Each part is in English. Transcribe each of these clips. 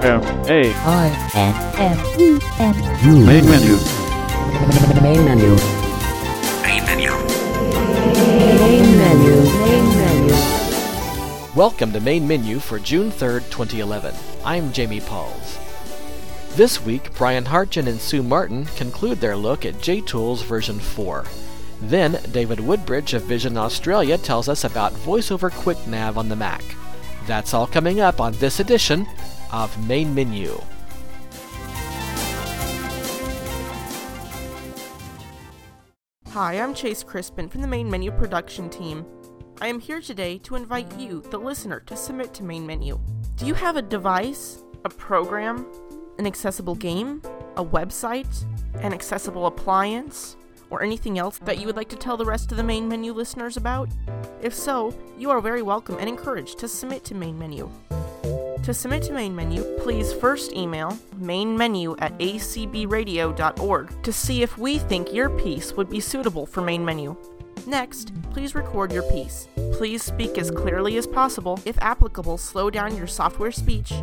M-A-I-N-M-E-N-U. Main menu. Main menu. Main menu. Main menu. Main menu. Welcome to Main Menu for June 3rd, 2011. I'm Jamie Pauls. This week, Brian Hartgen and Sue Martin conclude their look at JTools version 4. Then, David Woodbridge of Vision Australia tells us about VoiceOver QuickNav on the Mac. That's all coming up on this edition of Main Menu. Hi, I'm Chase Crispin from the Main Menu production team. I am here today to invite you, the listener, to submit to Main Menu. Do you have a device, a program, an accessible game, a website, an accessible appliance, or anything else that you would like to tell the rest of the Main Menu listeners about? If so, you are very welcome and encouraged to submit to Main Menu. To submit to Main Menu, please first email mainmenu@acbradio.org to see if we think your piece would be suitable for Main Menu. Next, please record your piece. Please speak as clearly as possible. If applicable, slow down your software speech.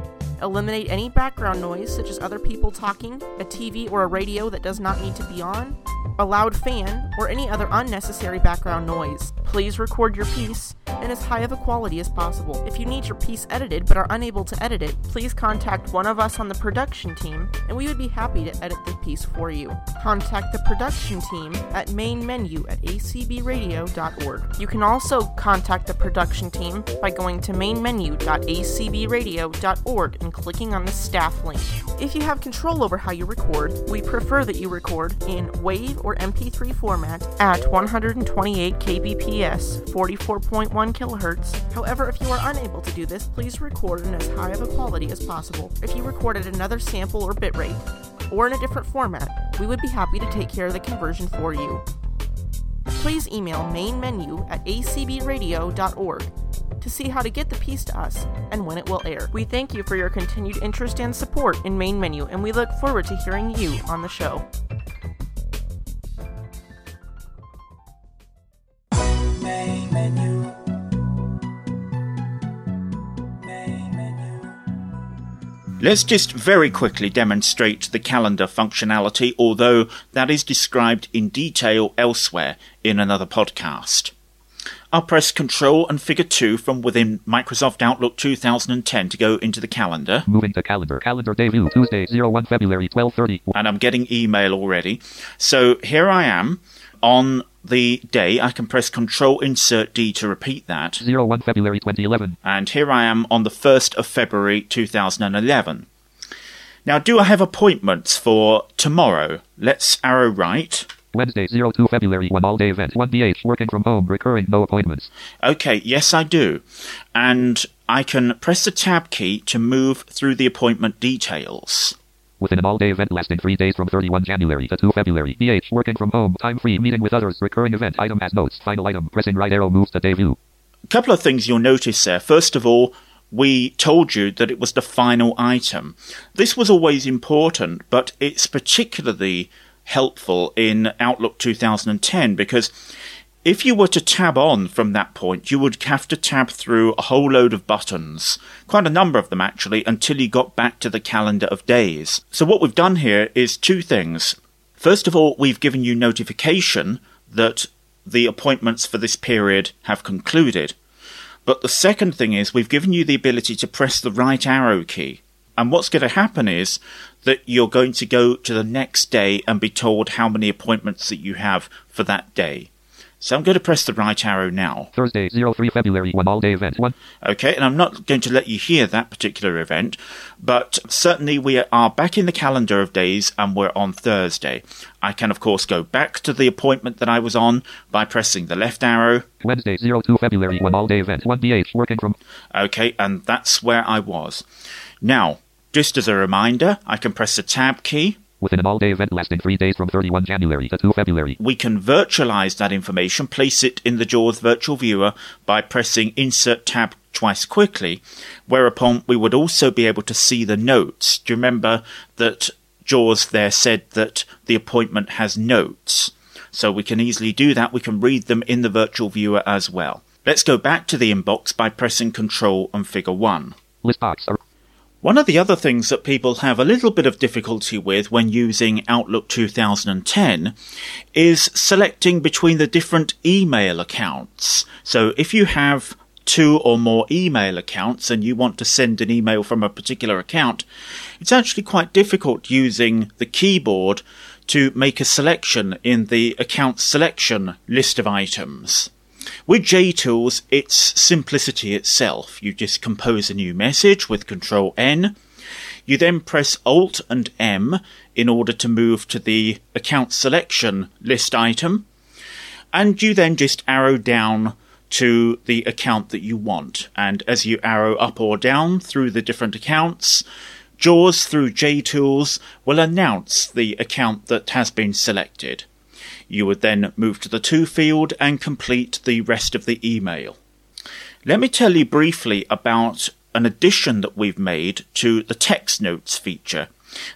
Eliminate any background noise, such as other people talking, a TV or a radio that does not need to be on, a loud fan, or any other unnecessary background noise. Please record your piece in as high of a quality as possible. If you need your piece edited but are unable to edit it, please contact one of us on the production team, and we would be happy to edit the piece for you. Contact the production team at mainmenu@acbradio.org. You can also contact the production team by going to mainmenu.acbradio.org and clicking on the staff link. If you have control over how you record, we prefer that you record in WAV or MP3 format at 128 kbps, 44.1 kilohertz. However, if you are unable to do this, please record in as high of a quality as possible. If you recorded another sample or bitrate, or in a different format, we would be happy to take care of the conversion for you. Please email mainmenu@acbradio.org to see how to get the piece to us and when it will air. We thank you for your continued interest and support in Main Menu, and we look forward to hearing you on the show. Main Menu. Let's just very quickly demonstrate the calendar functionality, although that is described in detail elsewhere in another podcast. I'll press Control and Figure 2 from within Microsoft Outlook 2010 to go into the calendar. Moving to calendar. Calendar day view, Tuesday, 01 February, 12:30. And I'm getting email already. So here I am on the day. I can press Control Insert D to repeat that. 01 February 2011. And here I am on the 1st of February 2011. Now, do I have appointments for tomorrow? Let's arrow right. Wednesday, 02 February, 1 all-day event, 1BH, working from home, recurring, no appointments. Okay, yes, I do. And I can press the Tab key to move through the appointment details. Within an all-day event lasting 3 days from 31 January to 2 February. BH, working from home, time free, meeting with others, recurring event, item as notes, final item, pressing right arrow moves to day view. A couple of things you'll notice there. First of all, we told you that it was the final item. This was always important, but it's particularly helpful in Outlook 2010, because if you were to tab on from that point, you would have to tab through a whole load of buttons, quite a number of them actually, until you got back to the calendar of days. So what we've done here is two things. First of all, we've given you notification that the appointments for this period have concluded. But the second thing is we've given you the ability to press the right arrow key. And what's going to happen is that you're going to go to the next day and be told how many appointments that you have for that day. So I'm going to press the right arrow now. Thursday, 03 February, 1 all-day event. Okay, and I'm not going to let you hear that particular event, but certainly we are back in the calendar of days and we're on Thursday. I can, of course, go back to the appointment that I was on by pressing the left arrow. Wednesday, 02 February, 1 all-day event. 1BH, working from... Okay, and that's where I was. Now, just as a reminder, I can press the Tab key. Within an all-day event lasting 3 days from 31 January to 2 February. We can virtualize that information, place it in the JAWS Virtual Viewer by pressing Insert Tab twice quickly, whereupon we would also be able to see the notes. Do you remember that JAWS there said that the appointment has notes? So we can easily do that. We can read them in the Virtual Viewer as well. Let's go back to the inbox by pressing Control and Figure 1. List box. One of the other things that people have a little bit of difficulty with when using Outlook 2010 is selecting between the different email accounts. So if you have two or more email accounts and you want to send an email from a particular account, it's actually quite difficult using the keyboard to make a selection in the account selection list of items. With JTools, it's simplicity itself. You just compose a new message with Control-N. You then press Alt and M in order to move to the account selection list item. And you then just arrow down to the account that you want. And as you arrow up or down through the different accounts, JAWS through JTools will announce the account that has been selected. You would then move to the To field and complete the rest of the email. Let me tell you briefly about an addition that we've made to the text notes feature.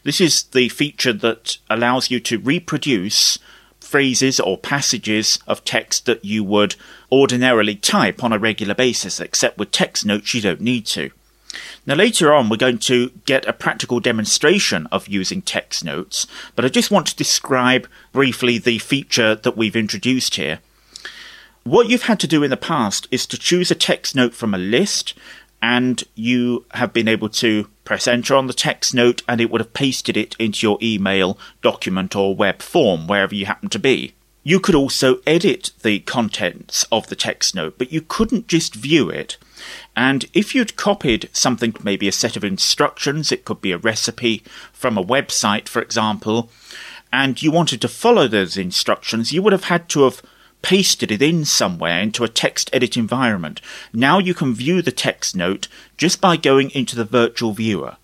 This is the feature that allows you to reproduce phrases or passages of text that you would ordinarily type on a regular basis, except with text notes you don't need to. Now later on we're going to get a practical demonstration of using text notes, but I just want to describe briefly the feature that we've introduced here. What you've had to do in the past is to choose a text note from a list, and you have been able to press enter on the text note and it would have pasted it into your email document or web form, wherever you happen to be. You could also edit the contents of the text note, but you couldn't just view it. And if you'd copied something, maybe a set of instructions, it could be a recipe from a website, for example, and you wanted to follow those instructions, you would have had to have pasted it in somewhere into a text edit environment. Now you can view the text note just by going into the virtual viewer.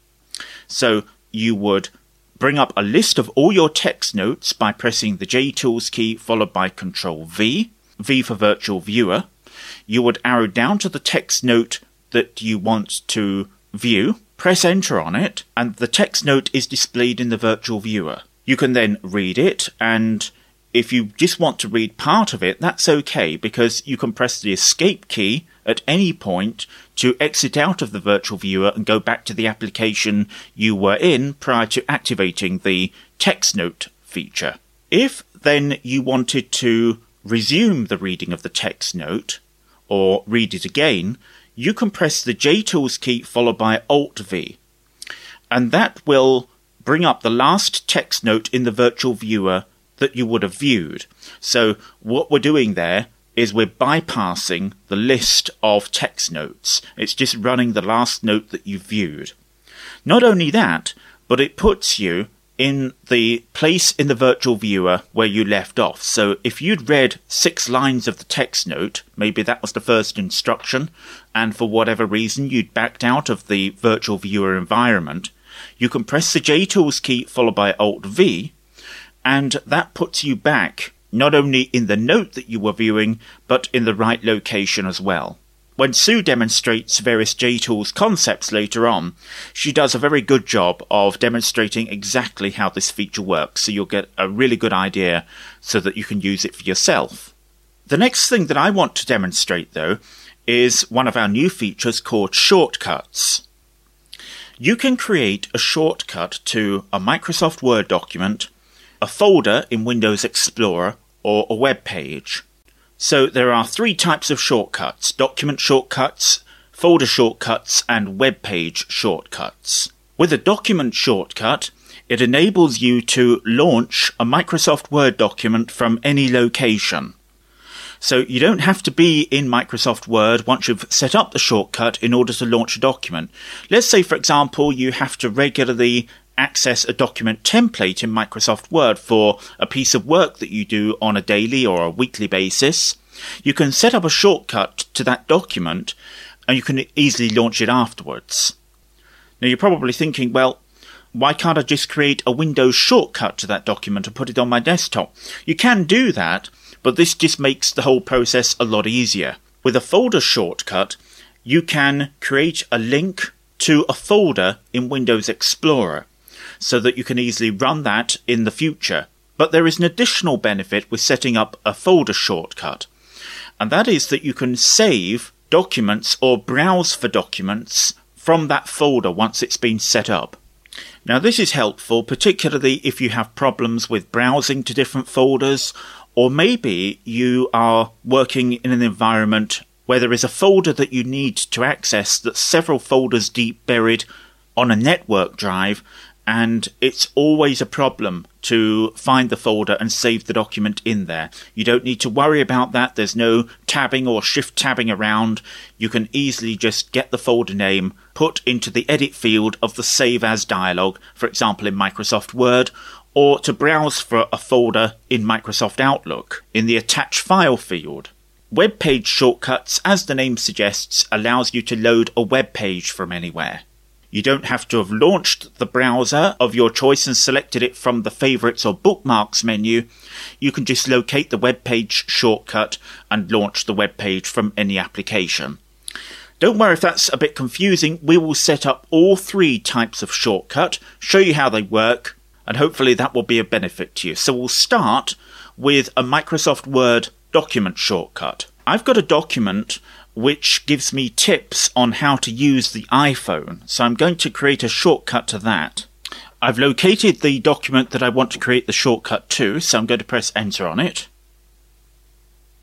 So you would bring up a list of all your text notes by pressing the JTools key followed by Control-V, V for virtual viewer. You would arrow down to the text note that you want to view, press enter on it, and the text note is displayed in the virtual viewer. You can then read it, and if you just want to read part of it, that's okay, because you can press the Escape key at any point to exit out of the virtual viewer and go back to the application you were in prior to activating the text note feature. If then you wanted to resume the reading of the text note or read it again, you can press the JTools key followed by Alt-V, and that will bring up the last text note in the virtual viewer that you would have viewed. So what we're doing there is we're bypassing the list of text notes. It's just running the last note that you viewed. Not only that, but it puts you in the place in the virtual viewer where you left off. So if you'd read 6 lines of the text note, maybe that was the first instruction, and for whatever reason you'd backed out of the virtual viewer environment, you can press the JTools key followed by Alt-V, and that puts you back not only in the note that you were viewing, but in the right location as well. When Sue demonstrates various JTools concepts later on, she does a very good job of demonstrating exactly how this feature works, so you'll get a really good idea so that you can use it for yourself. The next thing that I want to demonstrate, though, is one of our new features called Shortcuts. You can create a shortcut to a Microsoft Word document, a folder in Windows Explorer, or a web page. So there are 3 types of shortcuts: document shortcuts, folder shortcuts, and web page shortcuts. With a document shortcut, it enables you to launch a Microsoft Word document from any location. So you don't have to be in Microsoft Word once you've set up the shortcut in order to launch a document. Let's say, for example, you have to regularly access a document template in Microsoft Word for a piece of work that you do on a daily or a weekly basis. You can set up a shortcut to that document and you can easily launch it afterwards. Now you're probably thinking, well, why can't I just create a Windows shortcut to that document and put it on my desktop? You can do that, but this just makes the whole process a lot easier. With a folder shortcut, you can create a link to a folder in Windows Explorer, so that you can easily run that in the future. But there is an additional benefit with setting up a folder shortcut, and that is that you can save documents or browse for documents from that folder once it's been set up. Now this is helpful, particularly if you have problems with browsing to different folders, or maybe you are working in an environment where there is a folder that you need to access that's several folders deep buried on a network drive, and it's always a problem to find the folder and save the document in there. You don't need to worry about that. There's no tabbing or shift tabbing around. You can easily just get the folder name, put into the edit field of the Save As dialog, for example in Microsoft Word, or to browse for a folder in Microsoft Outlook in the Attach File field. Web page shortcuts, as the name suggests, allows you to load a web page from anywhere. You don't have to have launched the browser of your choice and selected it from the Favorites or Bookmarks menu. You can just locate the web page shortcut and launch the web page from any application. Don't worry if that's a bit confusing. We will set up all three types of shortcut, show you how they work, and hopefully that will be a benefit to you. So we'll start with a Microsoft Word document shortcut. I've got a document which gives me tips on how to use the iPhone. So I'm going to create a shortcut to that. I've located the document that I want to create the shortcut to, so I'm going to press enter on it.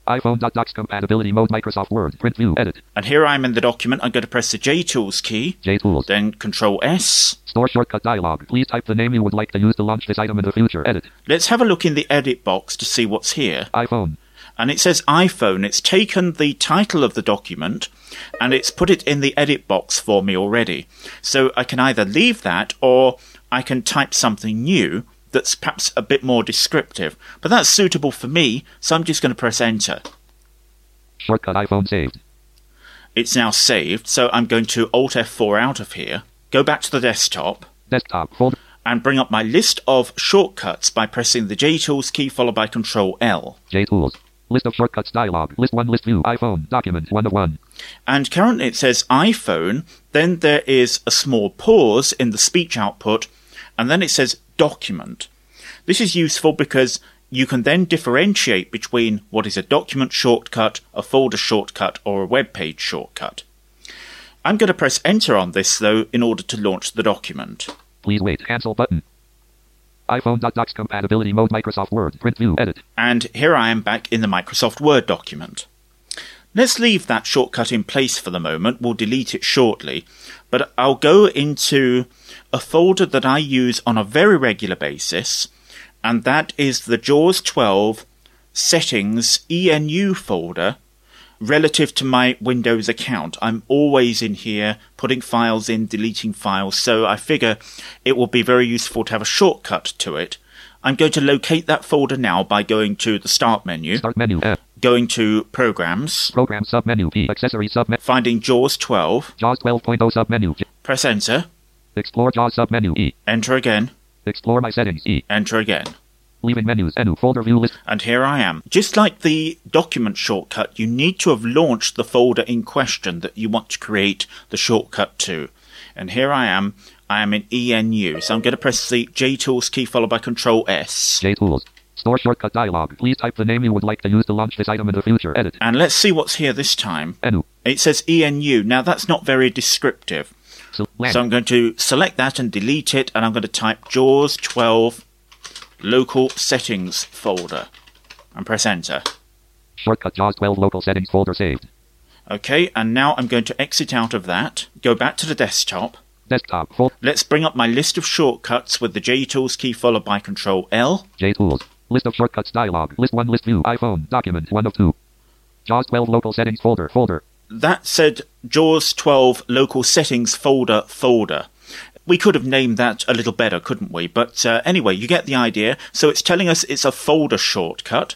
iPhone.docs compatibility mode Microsoft Word print view edit. And here I'm in the document. I'm going to press the JTools key. JTools. Then Control-S. Store shortcut dialog. Please type the name you would like to use to launch this item in the future. Edit. Let's have a look in the edit box to see what's here. iPhone. And it says iPhone. It's taken the title of the document and it's put it in the edit box for me already. So I can either leave that or I can type something new that's perhaps a bit more descriptive. But that's suitable for me, so I'm just going to press enter. Shortcut iPhone saved. It's now saved, so I'm going to Alt-F4 out of here, go back to the desktop. Desktop folder. And bring up my list of shortcuts by pressing the JTools key followed by Control-L. JTools. List of shortcuts dialog. List 1, list view, iPhone, document, 1 of 1. And currently it says iPhone, then there is a small pause in the speech output, and then it says document. This is useful because you can then differentiate between what is a document shortcut, a folder shortcut, or a web page shortcut. I'm going to press enter on this, though, in order to launch the document. Please wait, cancel button. iPhone.docs compatibility mode Microsoft Word print view edit. And here I am back in the Microsoft Word document. Let's leave that shortcut in place for the moment. We'll delete it shortly, but I'll go into a folder that I use on a very regular basis, and that is the JAWS 12 Settings ENU folder relative to my Windows account. I'm always in here putting files in, deleting files, so I figure it will be very useful to have a shortcut to it. I'm going to locate that folder now by going to the Start menu. Start menu. Going to Programs. Program submenu P. Accessories submenu. Finding JAWS 12. JAWS 12.0 submenu. Press Enter. Explore JAWS submenu E. Enter again. Explore my settings E. Enter again. Leaving menus and folder view list. And here I am. Just like the document shortcut, you need to have launched the folder in question that you want to create the shortcut to. And here I am. I am in ENU. So I'm going to press the JTools key followed by Control-S. JTools. Store shortcut dialog. Please type the name you would like to use to launch this item in the future. Edit. And let's see what's here this time. ENU. It says ENU. Now that's not very descriptive. So I'm going to select that and delete it, and I'm going to type JAWS 12 Local Settings folder and press enter. Shortcut JAWS 12 Local Settings folder saved. Okay, and now I'm going to exit out of that, go back to the desktop. Desktop folder. Let's bring up my list of shortcuts with the JTools key followed by Control-L. JTools. List of shortcuts dialog. List 1, list view, iPhone, document, 1 of 2. JAWS 12 Local Settings folder. That said JAWS 12 Local Settings folder. We could have named that a little better, couldn't we? But anyway, you get the idea. So it's telling us it's a folder shortcut.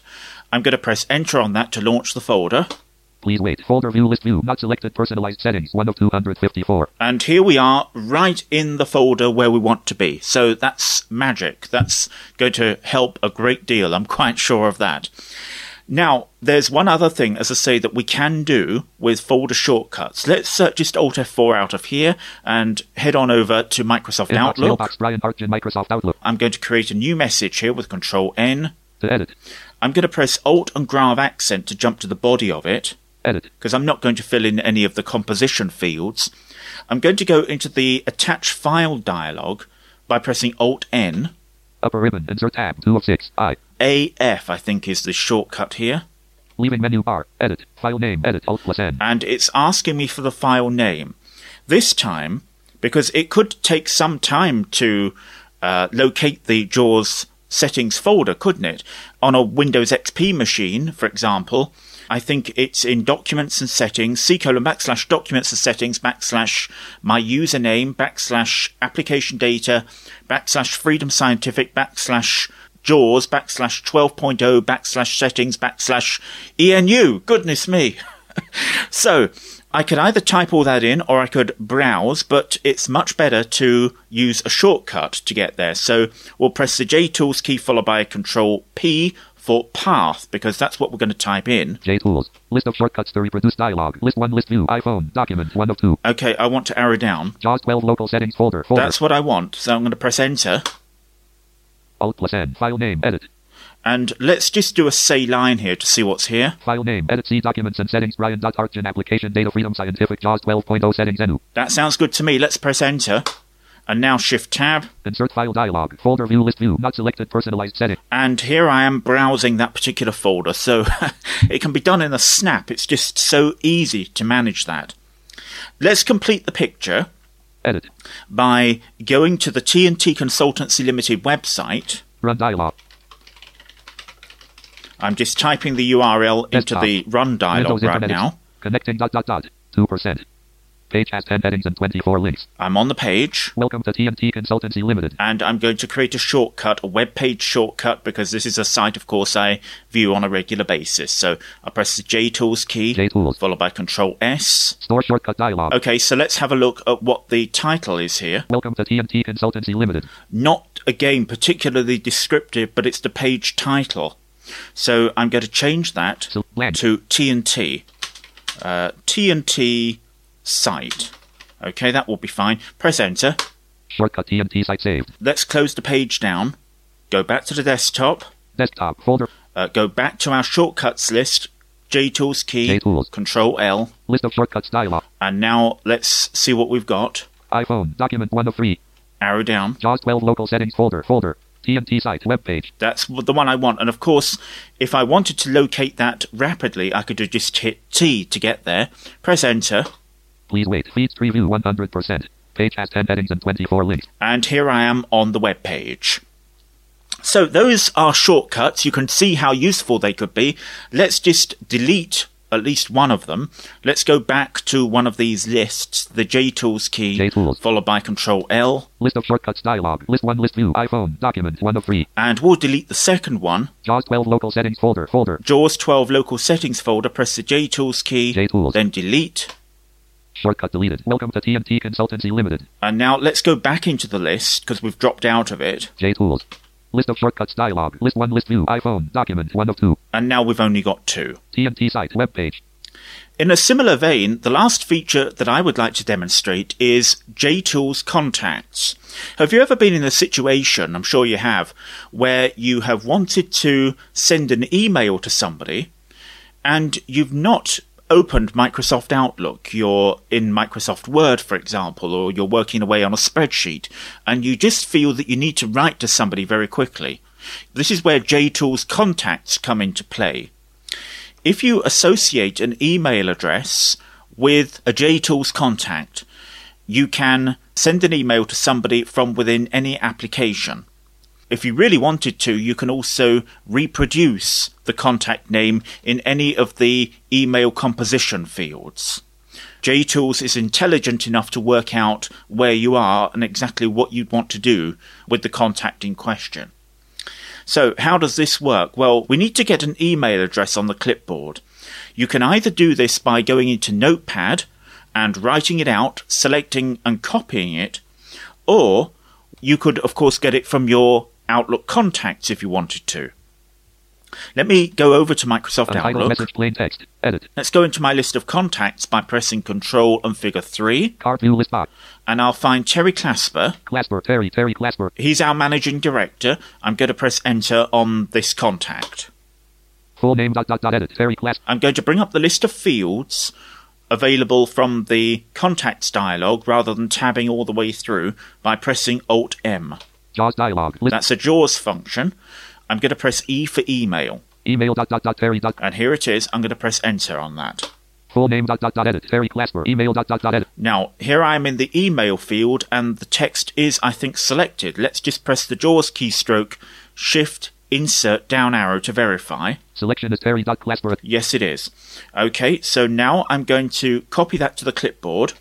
I'm going to press enter on that to launch the folder. Please wait. Folder view list view. Not selected. Personalized settings. 1 of 254. And here we are right in the folder where we want to be. So that's magic. That's going to help a great deal. I'm quite sure of that. Now, there's one other thing, as I say, that we can do with folder shortcuts. Let's just Alt-F4 out of here and head on over to Microsoft Outlook. Mailbox, Brian Hartgen, Microsoft Outlook. I'm going to create a new message here with Control-N. To edit. I'm going to press Alt and Grave Accent to jump to the body of it. edit, because I'm not going to fill in any of the composition fields. I'm going to go into the attach file dialog by pressing Alt-N. Upper ribbon, insert tab, 2 of 6, I. AF, I think, is the shortcut here. Leaving menu bar, edit, file name, edit, Alt+N. And it's asking me for the file name. This time, because it could take some time to locate the JAWS settings folder, couldn't it? On a Windows XP machine, for example, I think it's in documents and settings, C:\documents and settings, \, my username, \, application data, \, freedom scientific, \, JAWS, \, 12.0, \, settings, \, ENU. Goodness me. So I could either type all that in or I could browse, but it's much better to use a shortcut to get there. So we'll press the JTools key followed by Control-P for path, because that's what we're going to type in. JTools, list of shortcuts to reproduce dialog. List 1, list view, iPhone, document 1 of 2. Okay, I want to arrow down. JAWS 12 local settings folder. That's what I want. So I'm going to press enter. Alt+N, file name, edit. And let's just do a say line here to see what's here. File name, edit, C documents and settings, Brian Hartgen, application data, freedom scientific, JAWS 12.0 settings, NU. That sounds good to me. Let's press enter. And now shift tab. Insert file dialog, folder view, list view, not selected, personalized setting. And here I am browsing that particular folder. So it can be done in a snap. It's just so easy to manage that. Let's complete the picture. Edit. By going to the TNT Consultancy Limited website. Run dialog. I'm just typing the URL into the run dialog right now. Connecting ... 2%. Page has 10 headings and 24 links. I'm on the page. Welcome to TNT Consultancy Limited. And I'm going to create a shortcut, a web page shortcut, because this is a site, of course, I view on a regular basis. So I press the JTools key, followed by Control-S. Store shortcut dialog. Okay, so let's have a look at what the title is here. Welcome to TNT Consultancy Limited. Not, again, particularly descriptive, but it's the page title. So I'm going to change that to TNT. TNT site. Okay, that will be fine. Press enter. Shortcut TNT site saved. Let's close the page down. Go back to the desktop. Desktop folder. Go back to our shortcuts list. JTools key. JTools. Control-L. List of shortcuts dialog. And now let's see what we've got. iPhone, document 1 of 3. Arrow down. JAWS 12 local settings folder. TNT site webpage. That's the one I want. And of course, if I wanted to locate that rapidly, I could just hit T to get there. Press enter. Please wait. Feeds preview 100%. Page has 10 headings and 24 links. And here I am on the web page. So those are shortcuts. You can see how useful they could be. Let's just delete at least one of them. Let's go back to one of these lists, the JTools key, JTools, followed by Control-L. List of shortcuts dialog. List 1, list view, iPhone, document 1 of 3. And we'll delete the second one. JAWS 12 local settings folder. JAWS 12 local settings folder. Press the JTools key, JTools, then delete. Shortcut deleted. Welcome to TNT Consultancy Limited. And now let's go back into the list, because we've dropped out of it. JTools. List of shortcuts dialog. List 1, list view, iPhone, document 1 of 2. And now we've only got 2. TNT site webpage. In a similar vein, the last feature that I would like to demonstrate is JTools contacts. Have you ever been in a situation, I'm sure you have, where you have wanted to send an email to somebody and you've not opened Microsoft Outlook, you're in Microsoft Word, for example, or you're working away on a spreadsheet, and you just feel that you need to write to somebody very quickly. This is where JTools contacts come into play. If you associate an email address with a JTools contact, you can send an email to somebody from within any application. If you really wanted to, you can also reproduce the contact name in any of the email composition fields. JTools is intelligent enough to work out where you are and exactly what you'd want to do with the contact in question. So how does this work? Well, we need to get an email address on the clipboard. You can either do this by going into Notepad and writing it out, selecting and copying it, or you could, of course, get it from your Outlook contacts if you wanted to. Let me go over to Microsoft Outlook. Message, plain text, edit. Let's go into my list of contacts by pressing Control and Figure 3. Card view list box. And I'll find Terry Clasper. Terry Clasper. He's our managing director. I'm going to press enter on this contact. Full name .. Edit. Terry Clasper. I'm going to bring up the list of fields available from the contacts dialog rather than tabbing all the way through by pressing Alt-M. JAWS dialog. That's a JAWS function. I'm going to press E for email. Email . Terry. And here it is. I'm going to press enter on that. Full name . Edit. Terry Clasper. Email . Edit. Now, here I am in the email field, and the text is, I think, selected. Let's just press the JAWS keystroke, Shift, Insert, down arrow to verify. Selection is Terry Clasper. Yes, it is. Okay, so now I'm going to copy that to the clipboard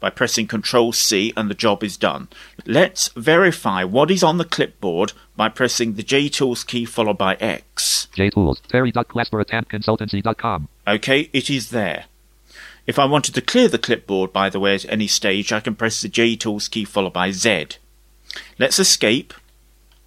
by pressing Control-C, and the job is done. Let's verify what is on the clipboard by pressing the JTools key followed by X. JTools, Terry Clasper at TNT Consultancy.com. Okay, it is there. If I wanted to clear the clipboard, by the way, at any stage, I can press the JTools key followed by Z. Let's escape,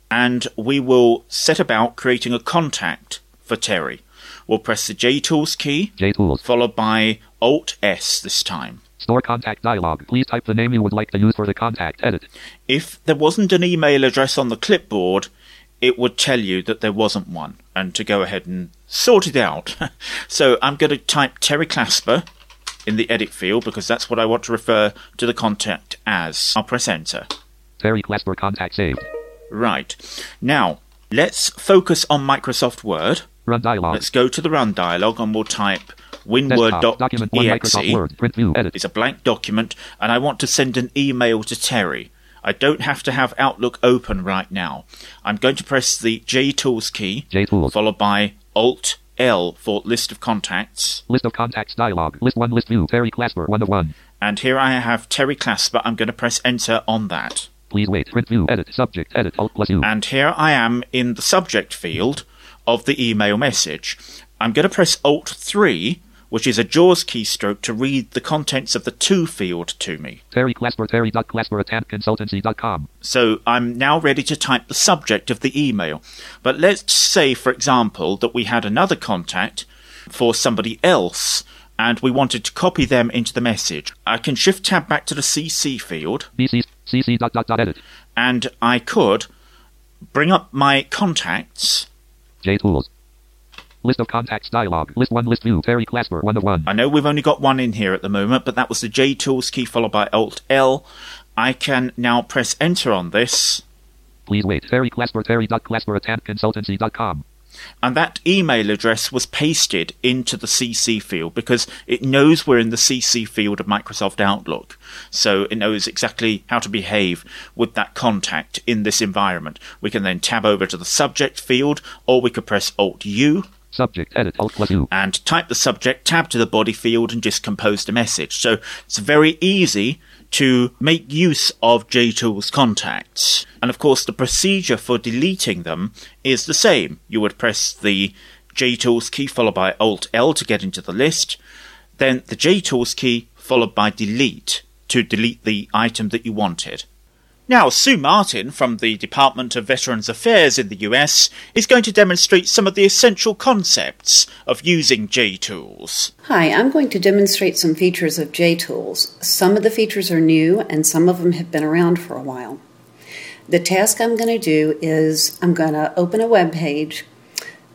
and we will set about creating a contact for Terry. We'll press the JTools key, JTools, followed by Alt-S this time. Store contact dialog. Please type the name you would like to use for the contact. Edit. If there wasn't an email address on the clipboard, it would tell you that there wasn't one, and to go ahead and sort it out. So I'm going to type Terry Clasper in the edit field because that's what I want to refer to the contact as. I'll press enter. Terry Clasper contact saved. Right. Now, let's focus on Microsoft Word. Run dialog. Let's go to the run dialog and we'll type winword.exe. It's a blank document, and I want to send an email to Terry. I don't have to have Outlook open right now. I'm going to press the JTools key, JTools, followed by Alt-L for list of contacts. List of contacts dialog. List one, list view. Terry Clasper, 101. And here I have Terry Clasper. I'm going to press enter on that. Please wait. Print view. Edit. Subject. Edit. Alt plus U. And here I am in the subject field of the email message. I'm going to press Alt-3, which is a JAWS keystroke, to read the contents of the to field to me. Terry Clasper, Terry.Clasper at TampConsultancy.com. So I'm now ready to type the subject of the email. But let's say, for example, that we had another contact for somebody else, and we wanted to copy them into the message. I can Shift-Tab back to the CC field. CC. And I could bring up my contacts. JTools. List of contacts dialog. List one, list view. Terry Clasper, 101. I know we've only got one in here at the moment, but that was the JTools key followed by Alt-L. I can now press enter on this. Please wait. Terry Clasper, Terry.Clasper at TampConsultancy.com. And that email address was pasted into the CC field because it knows we're in the CC field of Microsoft Outlook. So it knows exactly how to behave with that contact in this environment. We can then tab over to the subject field, or we could press Alt-U. Subject, edit, Alt plus U. And type the subject, tab to the body field, and just compose the message. So it's very easy to make use of JTools contacts. And of course, the procedure for deleting them is the same. You would press the JTools key followed by Alt-L to get into the list, then the JTools key followed by delete to delete the item that you wanted. Now, Sue Martin from the Department of Veterans Affairs in the US is going to demonstrate some of the essential concepts of using JTools. Hi, I'm going to demonstrate some features of JTools. Some of the features are new and some of them have been around for a while. The task I'm going to do is I'm going to open a web page,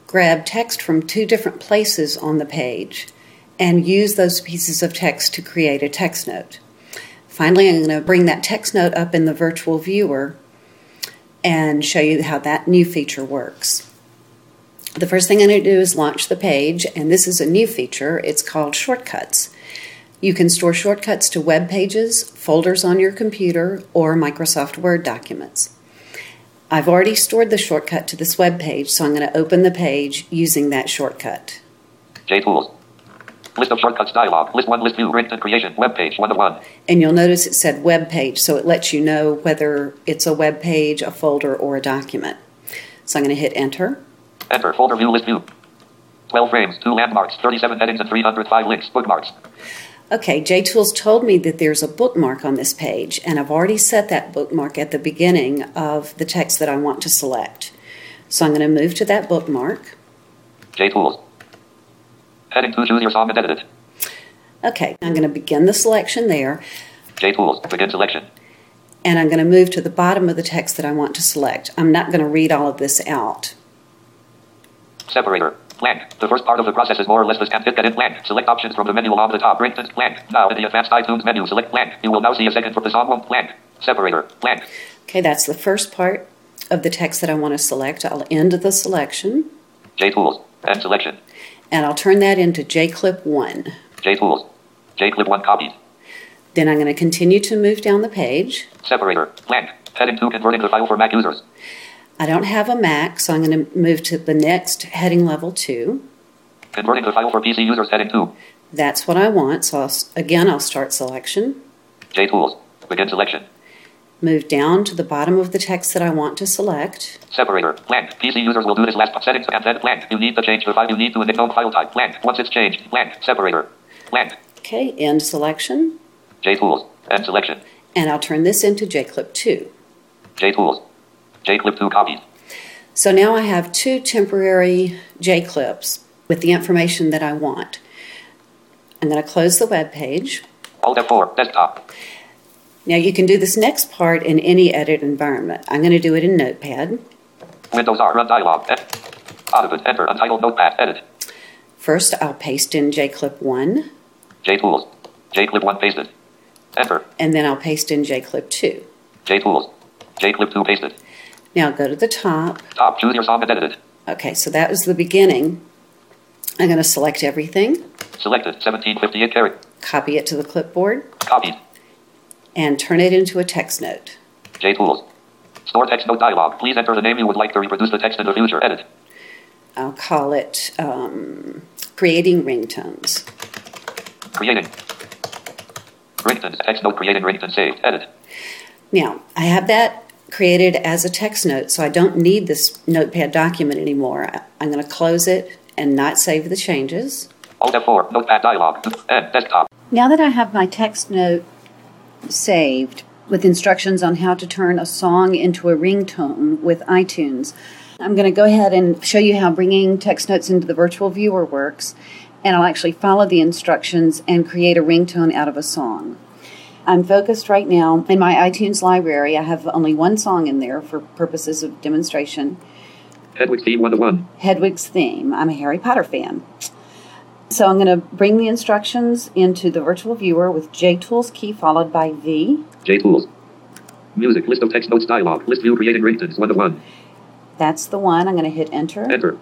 grab text from two different places on the page, and use those pieces of text to create a text note. Finally, I'm going to bring that text note up in the virtual viewer and show you how that new feature works. The first thing I'm going to do is launch the page, and this is a new feature. It's called shortcuts. You can store shortcuts to web pages, folders on your computer, or Microsoft Word documents. I've already stored the shortcut to this web page, so I'm going to open the page using that shortcut. JTools. List of shortcuts dialog. List one, list view, print and creation, web page 101. And you'll notice it said web page, so it lets you know whether it's a web page, a folder, or a document. So I'm going to hit enter. Enter, folder view, list view. 12 frames, 2 landmarks, 37 headings, and 305 links, bookmarks. Okay, JTools told me that there's a bookmark on this page, and I've already set that bookmark at the beginning of the text that I want to select. So I'm going to move to that bookmark. JTools. Heading 2, choose your song and edit it. Okay, I'm going to begin the selection there. JTools, begin selection. And I'm going to move to the bottom of the text that I want to select. I'm not going to read all of this out. Separator, blank. The first part of the process is more or less the stamp that in blank. Select options from the menu along the top. Print blank. Now in the advanced iTunes menu, select blank. You will now see a second for the song blank. Separator blank. Okay, that's the first part of the text that I want to select. I'll end the selection. JTools. End selection. And I'll turn that into JClip 1. JTools. JClip 1 copied. Then I'm going to continue to move down the page. Separator. Blank. Heading 2, converting the file for Mac users. I don't have a Mac, so I'm going to move to the next heading, level 2. Converting the file for PC users, heading 2. That's what I want, so I'll start selection. JTools. Begin selection. Move down to the bottom of the text that I want to select. Separator. Blank. PC users will do this last settings and then blank. You need to change the file. You need to enable file type. Blank. Once it's changed, blank. Separator. Blank. Okay. End selection. JTools. End selection. And I'll turn this into JClip 2. JTools. JClip 2 copies. So now I have two temporary JClips with the information that I want. I'm going to close the web page. Alt-F4. Desktop. Now you can do this next part in any edit environment. I'm going to do it in Notepad. Windows R, run dialog. Output, enter, untitled Notepad, edit. First I'll paste in JClip 1. JTools. JClip 1 pasted. Enter. And then I'll paste in JClip 2. JTools. JClip 2 pasted. Now go to the top. Top, choose your song and edit it. Okay, so that was the beginning. I'm going to select everything. Selected, 1758 characters. Copy it to the clipboard. Copied. And turn it into a text note. JTools. Store text note dialog. Please enter the name you would like to reproduce the text in the future. Edit. I'll call it Creating Ringtones. Creating. Ringtones. Text note creating ringtone saved. Edit. Now, I have that created as a text note, so I don't need this Notepad document anymore. I'm going to close it and not save the changes. Alt F4. Notepad dialog. Desktop. Now that I have my text note saved with instructions on how to turn a song into a ringtone with iTunes, I'm going to go ahead and show you how bringing text notes into the virtual viewer works, and I'll actually follow the instructions and create a ringtone out of a song. I'm focused right now in my iTunes library. I have only one song in there for purposes of demonstration. Hedwig's Theme 101. Hedwig's Theme. I'm a Harry Potter fan. So I'm going to bring the instructions into the virtual viewer with JTools key followed by V. JTools. Music. List of text notes dialog. List view creating ringtones 1-1. That's the one. I'm going to hit enter. Enter.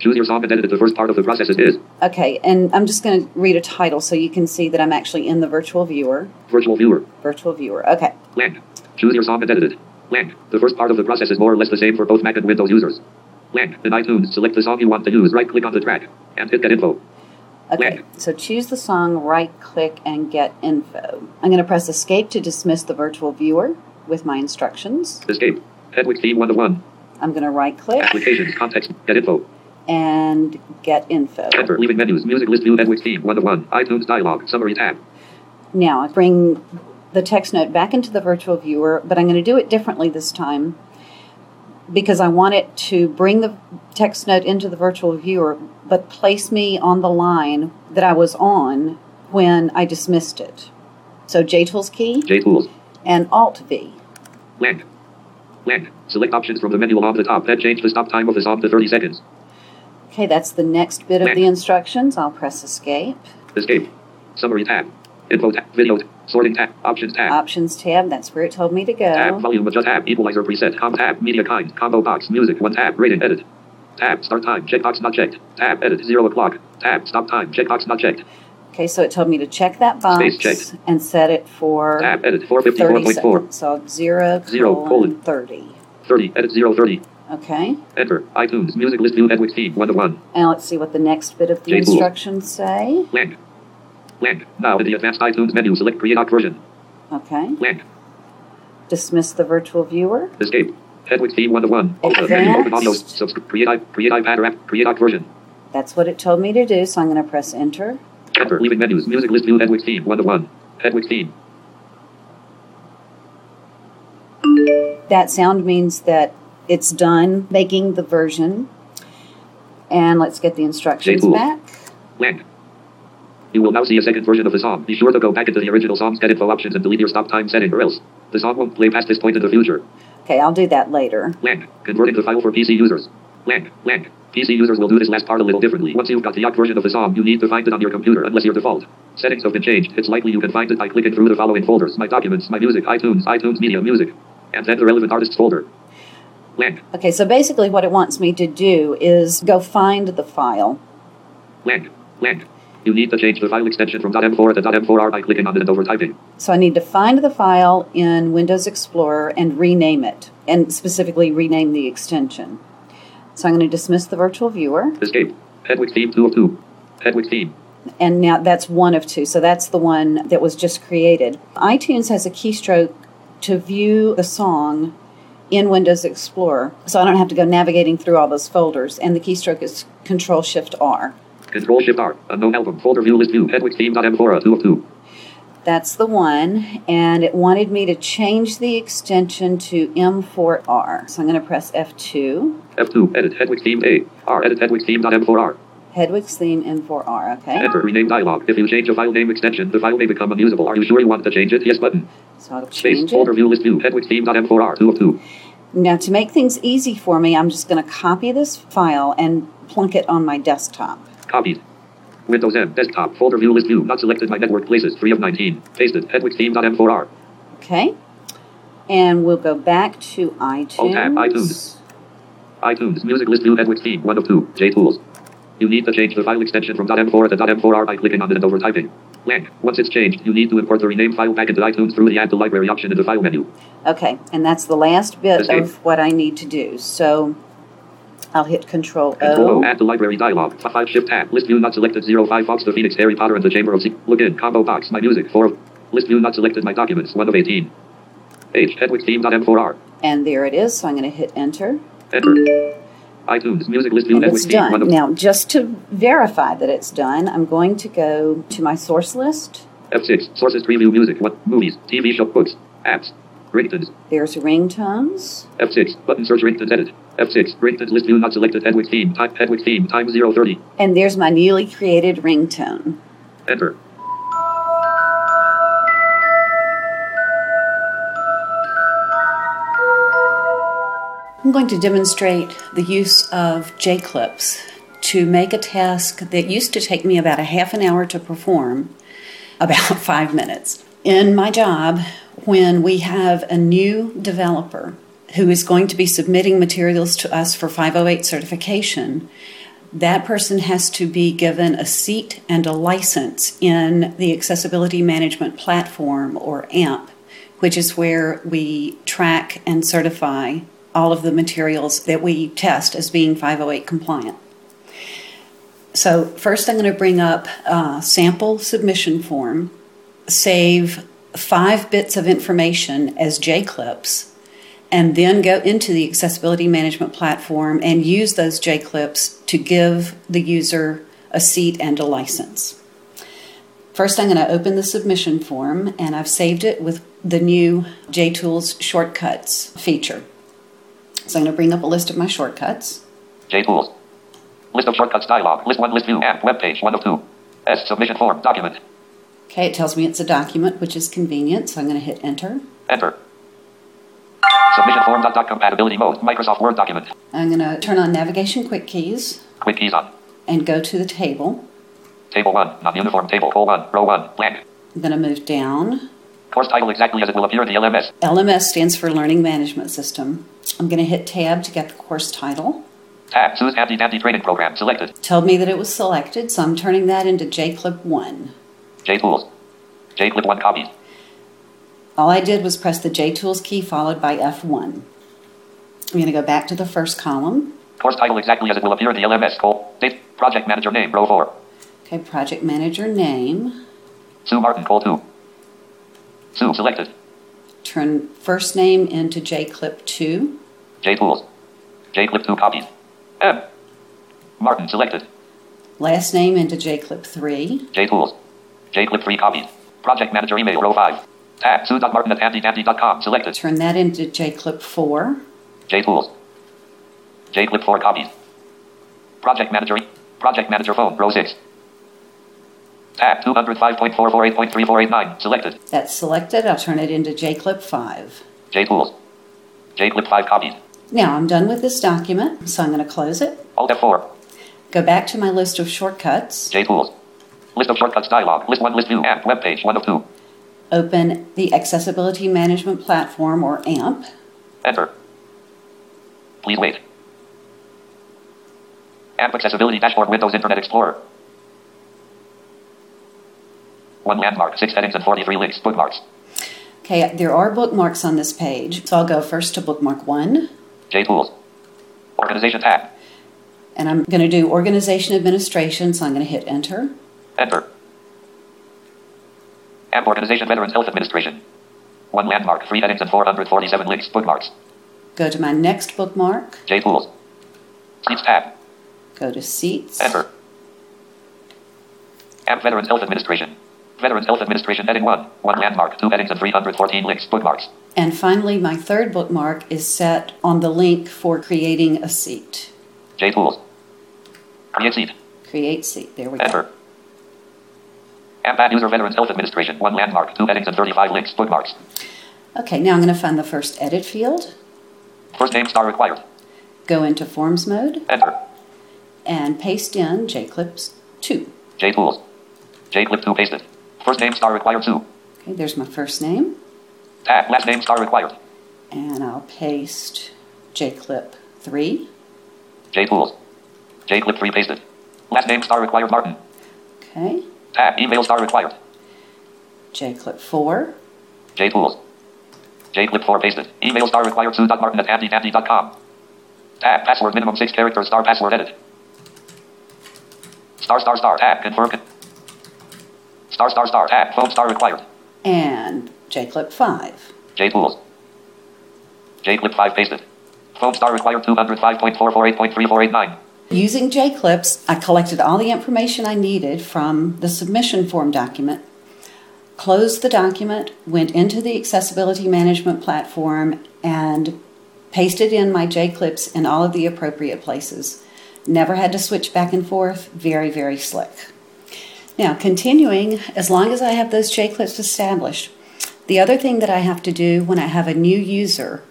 Choose your song and edit it. The first part of the process is. Okay, and I'm just going to read a title so you can see that I'm actually in the virtual viewer. Virtual viewer. Virtual viewer. Okay. Blank. Choose your song and edit it. Blank. The first part of the process is more or less the same for both Mac and Windows users. Blank. In iTunes, select the song you want to use. Right click on the track and hit get info. Okay, so choose the song, right-click, and get info. I'm going to press Escape to dismiss the virtual viewer with my instructions. Escape. Hedwig's Theme 101. I'm going to right-click. Applications, context, get info. And get info. Enter, leaving menus, music list view, Hedwig's Theme 101, iTunes dialog, summary tab. Now, I bring the text note back into the virtual viewer, but I'm going to do it differently this time because I want it to bring the text note into the virtual viewer, but place me on the line that I was on when I dismissed it. So JTools key. JTools. And Alt-V. Blank. Blank. Select options from the menu along the top. Then change the stop time of the song to 30 seconds. Okay, that's the next bit of the instructions. I'll press Escape. Escape. Summary tab. Info tab. Video tab. Sorting tab. Options tab. Options tab. That's where it told me to go. Tab. Volume adjust tab. Equalizer preset. Com tab. Media kind. Combo box. Music. One tab. Rating. Edit. Tab, start time, checkbox not checked. Tab, edit, 0 o'clock. Tab, stop time, checkbox not checked. Okay, so it told me to check that box. Space checked. And set it for tab, edit, 454.4. So 0:30. 30, edit, 0:30. Okay. Enter, iTunes, music list view, Hedwig's Theme, 1-1. And let's see what the next bit of the instructions say. Blank. Blank. Now in the advanced iTunes menu, select create doc version. Okay. Blank. Dismiss the virtual viewer. Escape. Hedwig's Theme 1-1. Open on those. Create iPad app. Create doc version. That's what it told me to do, so I'm going to press enter. Enter. Leaving menus. Music list view. Hedwig's Theme 1-1. Hedwig's Theme. That sound means that it's done making the version. And let's get the instructions back. Blank. You will now see a second version of the song. Be sure to go back into the original song's get info options and delete your stop time setting or else the song won't play past this point in the future. Okay, I'll do that later. Blank. Converting the file for PC users. Blank. Blank. PC users will do this last part a little differently. Once you've got the Yacht version of the song, you need to find it on your computer unless your default settings have been changed. It's likely you can find it by clicking through the following folders: My Documents, My Music, iTunes, iTunes Media Music, and then the relevant artists folder. Link. Okay, so basically what it wants me to do is go find the file. Link. Link. You need to change the file extension from .m4 to .m4r by clicking on it and overtyping. So I need to find the file in Windows Explorer and rename it, and specifically rename the extension. So I'm going to dismiss the virtual viewer. Escape. Hedwig's Theme 2 of 2. Hedwig's Theme. And now that's 1 of 2, so that's the one that was just created. iTunes has a keystroke to view the song in Windows Explorer, so I don't have to go navigating through all those folders, and the keystroke is Control-Shift-R. Control-Shift-R, unknown album, folder view list view, Hedwig's Theme.m4, 2 of 2. That's the one, and it wanted me to change the extension to M4R. So I'm going to press F2. F2, edit Hedwig's Theme A, R, edit Hedwig's Theme.m4R. Hedwig's Theme M4R, okay. Enter rename dialog. If you change a file name extension, the file may become unusable. Are you sure you want to change it? Yes button. So I'll change it. Folder view list view, Hedwig's Theme.m4R, 2 of 2. Now to make things easy for me, I'm just going to copy this file and plunk it on my desktop. Copied. Windows M, desktop, folder view list view, not selected my network places, 3 of 19. Pasted, Hedwig's Theme.m4R. Okay. And we'll go back to iTunes. Alt tab, iTunes. iTunes, music list view, Hedwig's Theme, 1 of 2, JTools. You need to change the file extension from .m4 to .m4r by clicking on it and overtyping. Link. Once it's changed, you need to import the rename file back into iTunes through the Add to Library option in the file menu. Okay, and that's the last bit Escape. Of what I need to do. So I'll hit Control-O. Control-O, Add to Library dialog. 5 Shift Tab. List view not selected 05 Fox the Phoenix Harry Potter and the Chamber of Secrets. Login combo box. My music 4 of. List view not selected my documents 1 of 18. H Hedwig's Theme.m4r. And there it is. So I'm going to hit Enter. Enter. iTunes music list view and it's done. Now, just to verify that it's done, I'm going to go to my source list. F6 sources preview music. What movies, TV show, books, apps, ringtones. There's ringtones. F6 button search ringtones edit. F6 ringtones list view not selected. Hedwig's Theme type Hedwig's Theme time 030. And there's my newly created ringtone. Enter. I'm going to demonstrate the use of J-clips to make a task that used to take me about a half an hour to perform, about 5 minutes. In my job, when we have a new developer who is going to be submitting materials to us for 508 certification, that person has to be given a seat and a license in the Accessibility Management Platform, or AMP, which is where we track and certify all of the materials that we test as being 508 compliant. So first I'm going to bring up a sample submission form, save 5 bits of information as J-clips, and then go into the Accessibility Management Platform and use those J-clips to give the user a seat and a license. First I'm going to open the submission form, and I've saved it with the new JTools shortcuts feature. So I'm going to bring up a list of my shortcuts. JTools. List of shortcuts dialog. List 1, list view, app, web page, 1 of 2. S, submission form, document. Okay, it tells me it's a document, which is convenient, so I'm going to hit enter. Enter. Submission form, dot, dot, compatibility mode, Microsoft Word document. I'm going to turn on navigation quick keys. Quick keys on. And go to the table. Table 1, non-uniform table, colon, row 1, blank. I'm going to move down. Course title exactly as it will appear in the LMS. LMS stands for Learning Management System. I'm going to hit Tab to get the course title. Tab, Sue's Abdi Dabdi Training Program, selected. Told me that it was selected, so I'm turning that into J-Clip 1. J-Tools. J-Clip 1 copies. All I did was press the J-Tools key followed by F1. I'm going to go back to the first column. Course title exactly as it will appear in the LMS. Call, date, project manager name, row 4. Okay, project manager name. Sue Martin, call 2. Sue, selected. Turn first name into J-Clip 2. J-Tools. J-Clip 2 copies. M. Martin, selected. Last name into J-Clip 3. J-Tools. J-Clip 3 copies. Project manager email, row 5. Tab, sue.martin@amdamd.com, selected. Turn that into J-Clip 4. J-Tools. J-Clip 4 copies. Project manager phone, row 6. Tab 205.448.3489, selected. That's selected. I'll turn it into J-Clip 5. J-Tools. J-Clip 5 copies. Now I'm done with this document, so I'm going to close it. Alt-F4. Go back to my list of shortcuts. JTools. List of shortcuts dialog. List 1, list view, AMP, web page 1 of 2. Open the Accessibility Management Platform, or AMP. Enter. Please wait. AMP Accessibility Dashboard, Windows Internet Explorer. 1 landmark, 6 headings and 43 links, bookmarks. Okay, there are bookmarks on this page, so I'll go first to bookmark 1. JTools. Organization tab. And I'm going to do Organization Administration, so I'm going to hit Enter. Enter. AMP Organization Veterans Health Administration. 1 landmark, 3 headings and 447 links, bookmarks. Go to my next bookmark. JTools. Seats tab. Go to Seats. Enter. AMP Veterans Health Administration. Veterans Health Administration heading 1. 1 landmark, 2 headings and 314 links, bookmarks. And finally, my third bookmark is set on the link for creating a seat. JTools. Create seat. Create seat. There we go. Enter. AMP Add User Veterans Health Administration. 1 landmark, 2 headings and 35 links, bookmarks. Okay, now I'm going to find the first edit field. First name star required. Go into Forms mode. Enter. And paste in JClips 2. JTools. JClip 2 pasted. First name star required 2. Okay, there's my first name. Tab, last name star required. And I'll paste JClip 3. JTools. JClip 3 pasted. Last name star required Martin. Okay. Tab, email star required. JClip 4. JTools. JClip 4 pasted. Email star required 2.martin@andydandy.com. Tab, password minimum 6 characters star password edit. Star star star tab confirm. Star star star tab phone star required. And JClip 5. JTools. JClip 5 pasted. Phone star required 205.448.3489. Using JClips, I collected all the information I needed from the submission form document, closed the document, went into the Accessibility Management Platform, and pasted in my JClips in all of the appropriate places. Never had to switch back and forth. Very, very slick. Now, continuing, as long as I have those JClips established, the other thing that I have to do when I have a new user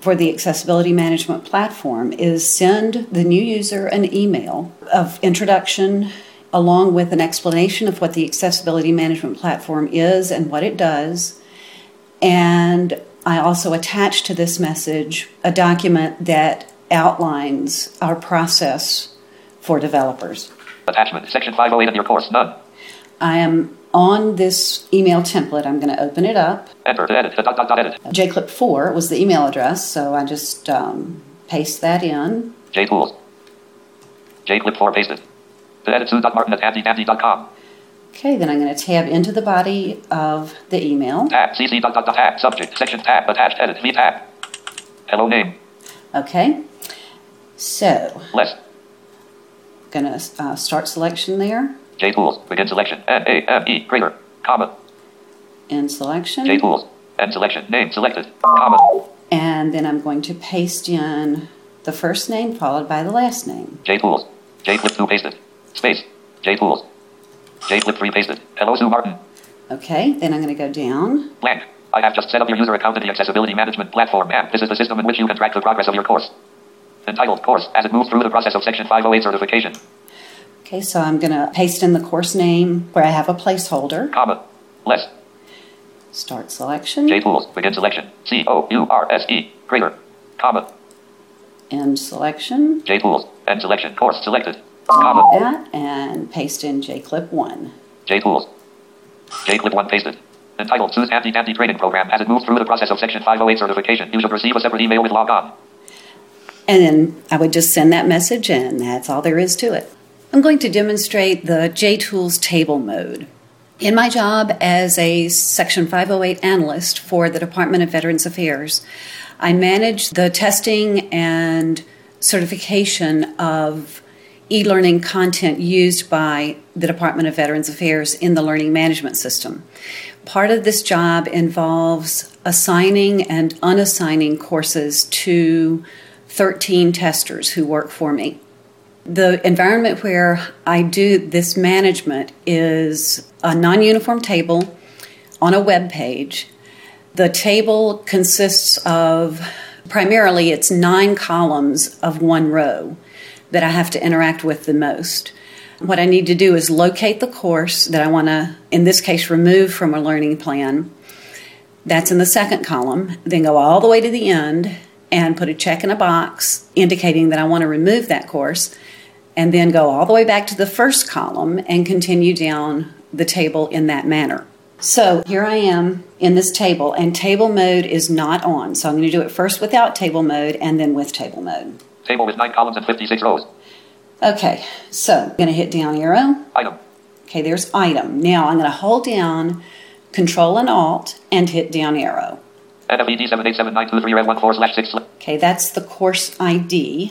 for the Accessibility Management Platform is send the new user an email of introduction along with an explanation of what the Accessibility Management Platform is and what it does. And I also attach to this message a document that outlines our process for developers. Attachment, Section 508 of your course, none. I am on this email template. I'm going to open it up. Enter, edit, edit. JClip 4 was the email address, so I just paste that in. JTools. JClip 4 pasted. Edit Sue.martin@andydandy.com. Okay, then I'm going to tab into the body of the email. Tab, CC, tab, subject, section, tab, attached, edit, v, tab. Hello, name. Okay. So, I'm going to start selection there. JTools, begin selection, N-A-M-E, greater, comma. End selection. JTools, end selection, name selected, comma. And then I'm going to paste in the first name followed by the last name. JTools, JClip 2 pasted, space, JTools, JClip 3 pasted, hello Sue Martin. Okay, then I'm going to go down. Blank, I have just set up your user account in the Accessibility Management Platform app. This is the system in which you can track the progress of your course. Entitled course as it moves through the process of Section 508 certification. Okay, so I'm going to paste in the course name where I have a placeholder. Comma. Less. Start selection. JTools. Begin selection. C-O-U-R-S-E. Greater. Comma. End selection. JTools. End selection. Course selected. Comma. That and paste in JClip 1. JTools. JClip 1 pasted. Entitled Sue's Anti-Dandy Training Program as it moves through the process of Section 508 certification. You should receive a separate email with log on. And then I would just send that message, and that's all there is to it. I'm going to demonstrate the JTools table mode. In my job as a Section 508 analyst for the Department of Veterans Affairs, I manage the testing and certification of e-learning content used by the Department of Veterans Affairs in the learning management system. Part of this job involves assigning and unassigning courses to 13 testers who work for me. The environment where I do this management is a non-uniform table on a web page. The table consists of primarily it's 9 columns of 1 row that I have to interact with the most. What I need to do is locate the course that I want to, in this case, remove from a learning plan. That's in the 2nd column. Then go all the way to the end and put a check in a box indicating that I want to remove that course, and then go all the way back to the 1st column and continue down the table in that manner. So here I am in this table, and table mode is not on. So I'm going to do it first without table mode and then with table mode. Table with 9 columns and 56 rows. Okay, so I'm going to hit down arrow. Item. Okay, there's item. Now I'm going to hold down Control and Alt and hit down arrow. Okay, that's the course ID.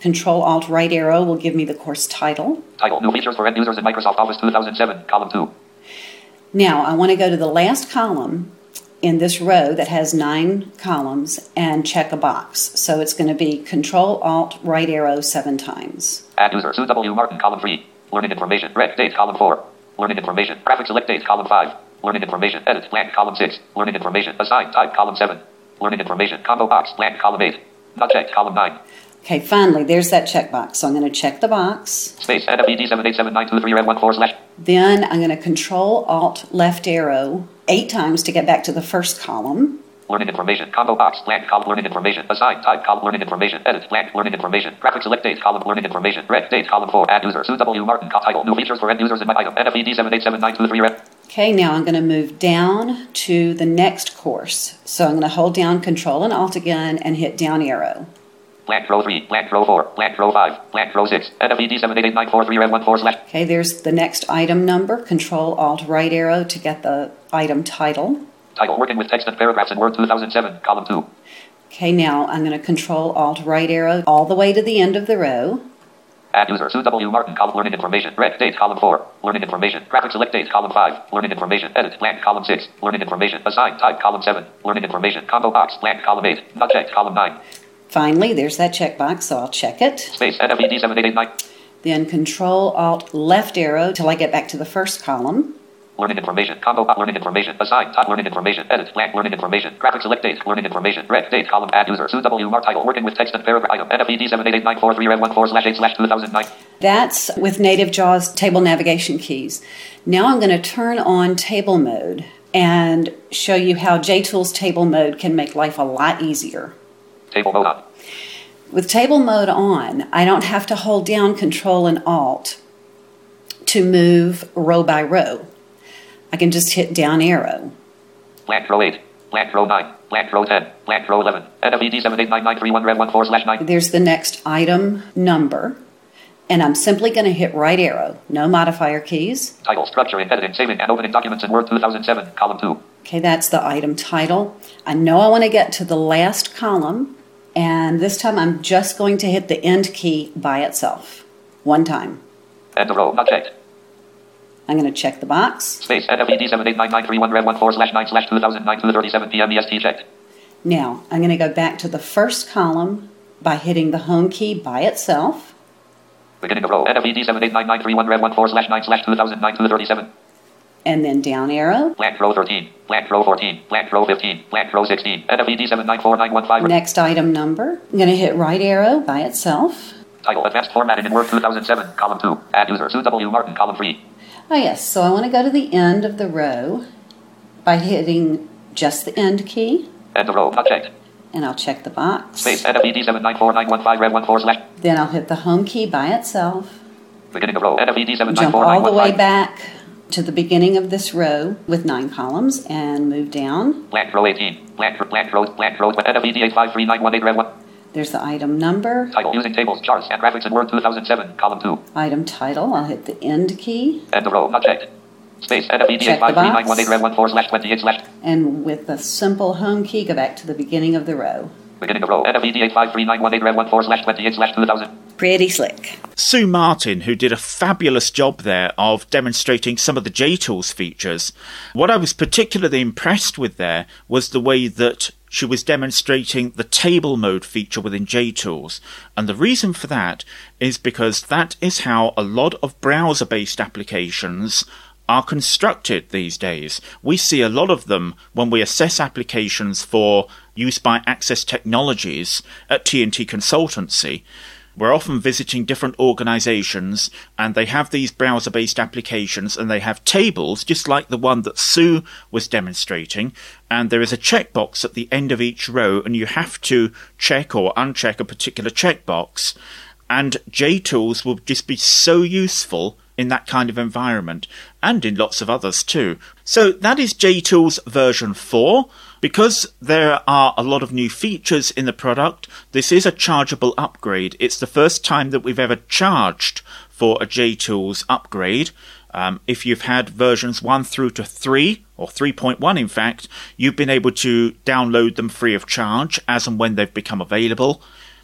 Control Alt right arrow will give me the course title. Title, new features for end users in Microsoft Office 2007, column 2. Now I want to go to the last column in this row that has 9 columns and check a box. So it's going to be Control Alt right arrow 7 times. Add user Sue W. Martin, column 3. Learning information. Red date, column 4. Learning information. Graphic select date, column 5. Learning information. Edit blank, column 6. Learning information. Assign type, column 7. Learning information. Combo box blank, column 8. Not checked, column 9. Okay, finally, there's that checkbox. So I'm going to check the box. Space, NFED787923Red14/. Then I'm going to Control Alt left arrow 8 times to get back to the 1st column. Learning information, combo box, blank, column, learning information, assign type, column, learning information, edit, blank, learning information, graphic select date, column, learning information, red date, column 4, add user, Sue W. Martin, title, new features for end users in my item, NFED787923Red. Okay, now I'm going to move down to the next course. So I'm going to hold down Control and Alt again and hit down arrow. Blank row 3, blank row 4, blank row 5, blank row 6, NFED788943Red14/. Okay, there's the next item number. Control Alt right arrow to get the item title. Title, working with text and paragraphs in Word 2007, column 2. Okay, now I'm going to Control Alt right arrow all the way to the end of the row. Add user, Sue W. Martin, column, learning information, red date, column 4, learning information, graphic select date, column 5, learning information, edit, blank, column 6, learning information, assign type, column 7, learning information, combo box, blank, column 8, not checked, column 9. Finally, there's that checkbox, so I'll check it. Space, NFED7889. Then Control Alt left arrow till I get back to the 1st column. Learning information, combo, learning information, assign, type, learning information, edit, blank, learning information, graphic select date, learning information, red date, column, add user, Sue W. Mark, title, working with text and paragraph, item, NFED788943Red14/8/2009. That's with native JAWS table navigation keys. Now I'm going to turn on table mode and show you how JTools table mode can make life a lot easier. Table mode on. With table mode on, I don't have to hold down Control and Alt to move row by row. I can just hit down arrow. Blank row 8, blank row 9, blank row 10, blank row 11, NFED789931Red14/9. There's the next item number, and I'm simply going to hit right arrow. No modifier keys. Title, structuring, editing, saving, and opening documents in Word 2007, column 2. Okay, that's the item title. I know I want to get to the last column, and this time I'm just going to hit the end key by itself. 1 time. End row, not checked. I'm going to check the box. Space, NFED789931Red14/9/2009 2:37 p.m. EST checked. Now, I'm going to go back to the 1st column by hitting the home key by itself. Beginning of row, NFED789931Red14/9/2009 2:37. And then down arrow. Blank row 13, blank row 14, blank row 15, blank row 16, NFED794915. Next item number. I'm going to hit right arrow by itself. Title, advanced formatting in Word 2007, column 2. Add user, Sue W. Martin, column 3. Oh yes, so I want to go to the end of the row by hitting just the end key. End of row, not checked. And I'll check the box. Space, NFED794915Red14/. Then I'll hit the home key by itself. Beginning of row, NFED794915. Jump all the way back to the beginning of this row with 9 columns and move down. Blank row 18, blank row, NFED853918Red1. There's the item number. Title, using tables, charts, and graphics in Word 2007, column 2. Item title, I'll hit the end key. End of row, not checked. Space, NFED853918Red14/28/. And with a simple home key, go back to the beginning of the row. Beginning of row, NFED853918Red14/28/2000. Pretty slick. Sue Martin, who did a fabulous job there of demonstrating some of the JTools features. What I was particularly impressed with there was the way that she was demonstrating the table mode feature within JTools, and the reason for that is because that is how a lot of browser-based applications are constructed these days. We see a lot of them when we assess applications for use by Access Technologies at TNT Consultancy. We're often visiting different organizations, and they have these browser-based applications, and they have tables, just like the one that Sue was demonstrating, and there is a checkbox at the end of each row, and you have to check or uncheck a particular checkbox. And JTools will just be so useful in that kind of environment, and in lots of others too. So that is JTools version 4. Because there are a lot of new features in the product, this is a chargeable upgrade. It's the first time that we've ever charged for a JTools upgrade. If you've had versions 1 through to 3, or 3.1 in fact, you've been able to download them free of charge as and when they've become available.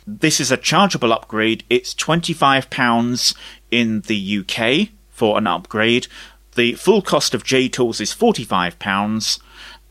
This is a chargeable upgrade. It's £25 in the UK for an upgrade. The full cost of JTools is £45.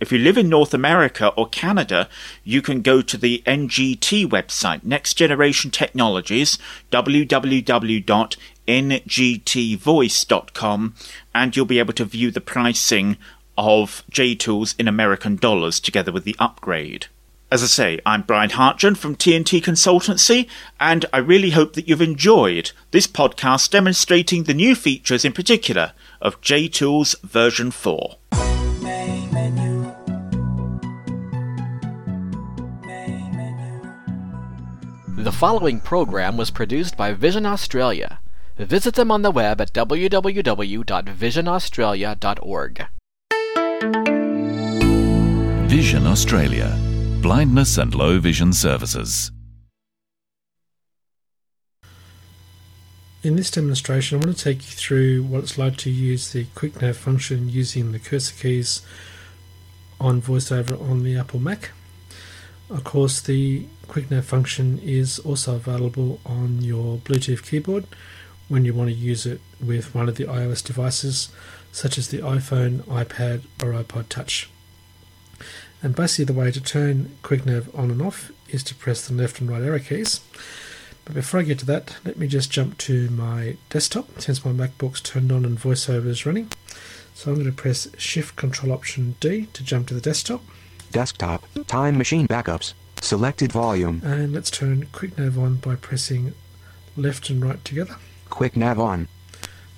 If you live in North America or Canada, you can go to the NGT website, Next Generation Technologies, www.ngtvoice.com, and you'll be able to view the pricing of JTools in American dollars together with the upgrade. As I say, I'm Brian Hartgen from TNT Consultancy, and I really hope that you've enjoyed this podcast demonstrating the new features in particular of JTools version 4. The following program was produced by Vision Australia. Visit them on the web at www.visionaustralia.org. Vision Australia, blindness and low vision services. In this demonstration, I want to take you through what it's like to use the QuickNav function using the cursor keys on VoiceOver on the Apple Mac. Of course, the QuickNav function is also available on your Bluetooth keyboard when you want to use it with one of the iOS devices, such as the iPhone, iPad or iPod Touch. And basically the way to turn QuickNav on and off is to press the left and right arrow keys. But before I get to that, let me just jump to my desktop, since my MacBook's turned on and VoiceOver is running. So I'm going to press Shift Control Option D to jump to the desktop. Desktop, Time Machine Backups, selected volume. And let's turn QuickNav on by pressing left and right together. QuickNav on.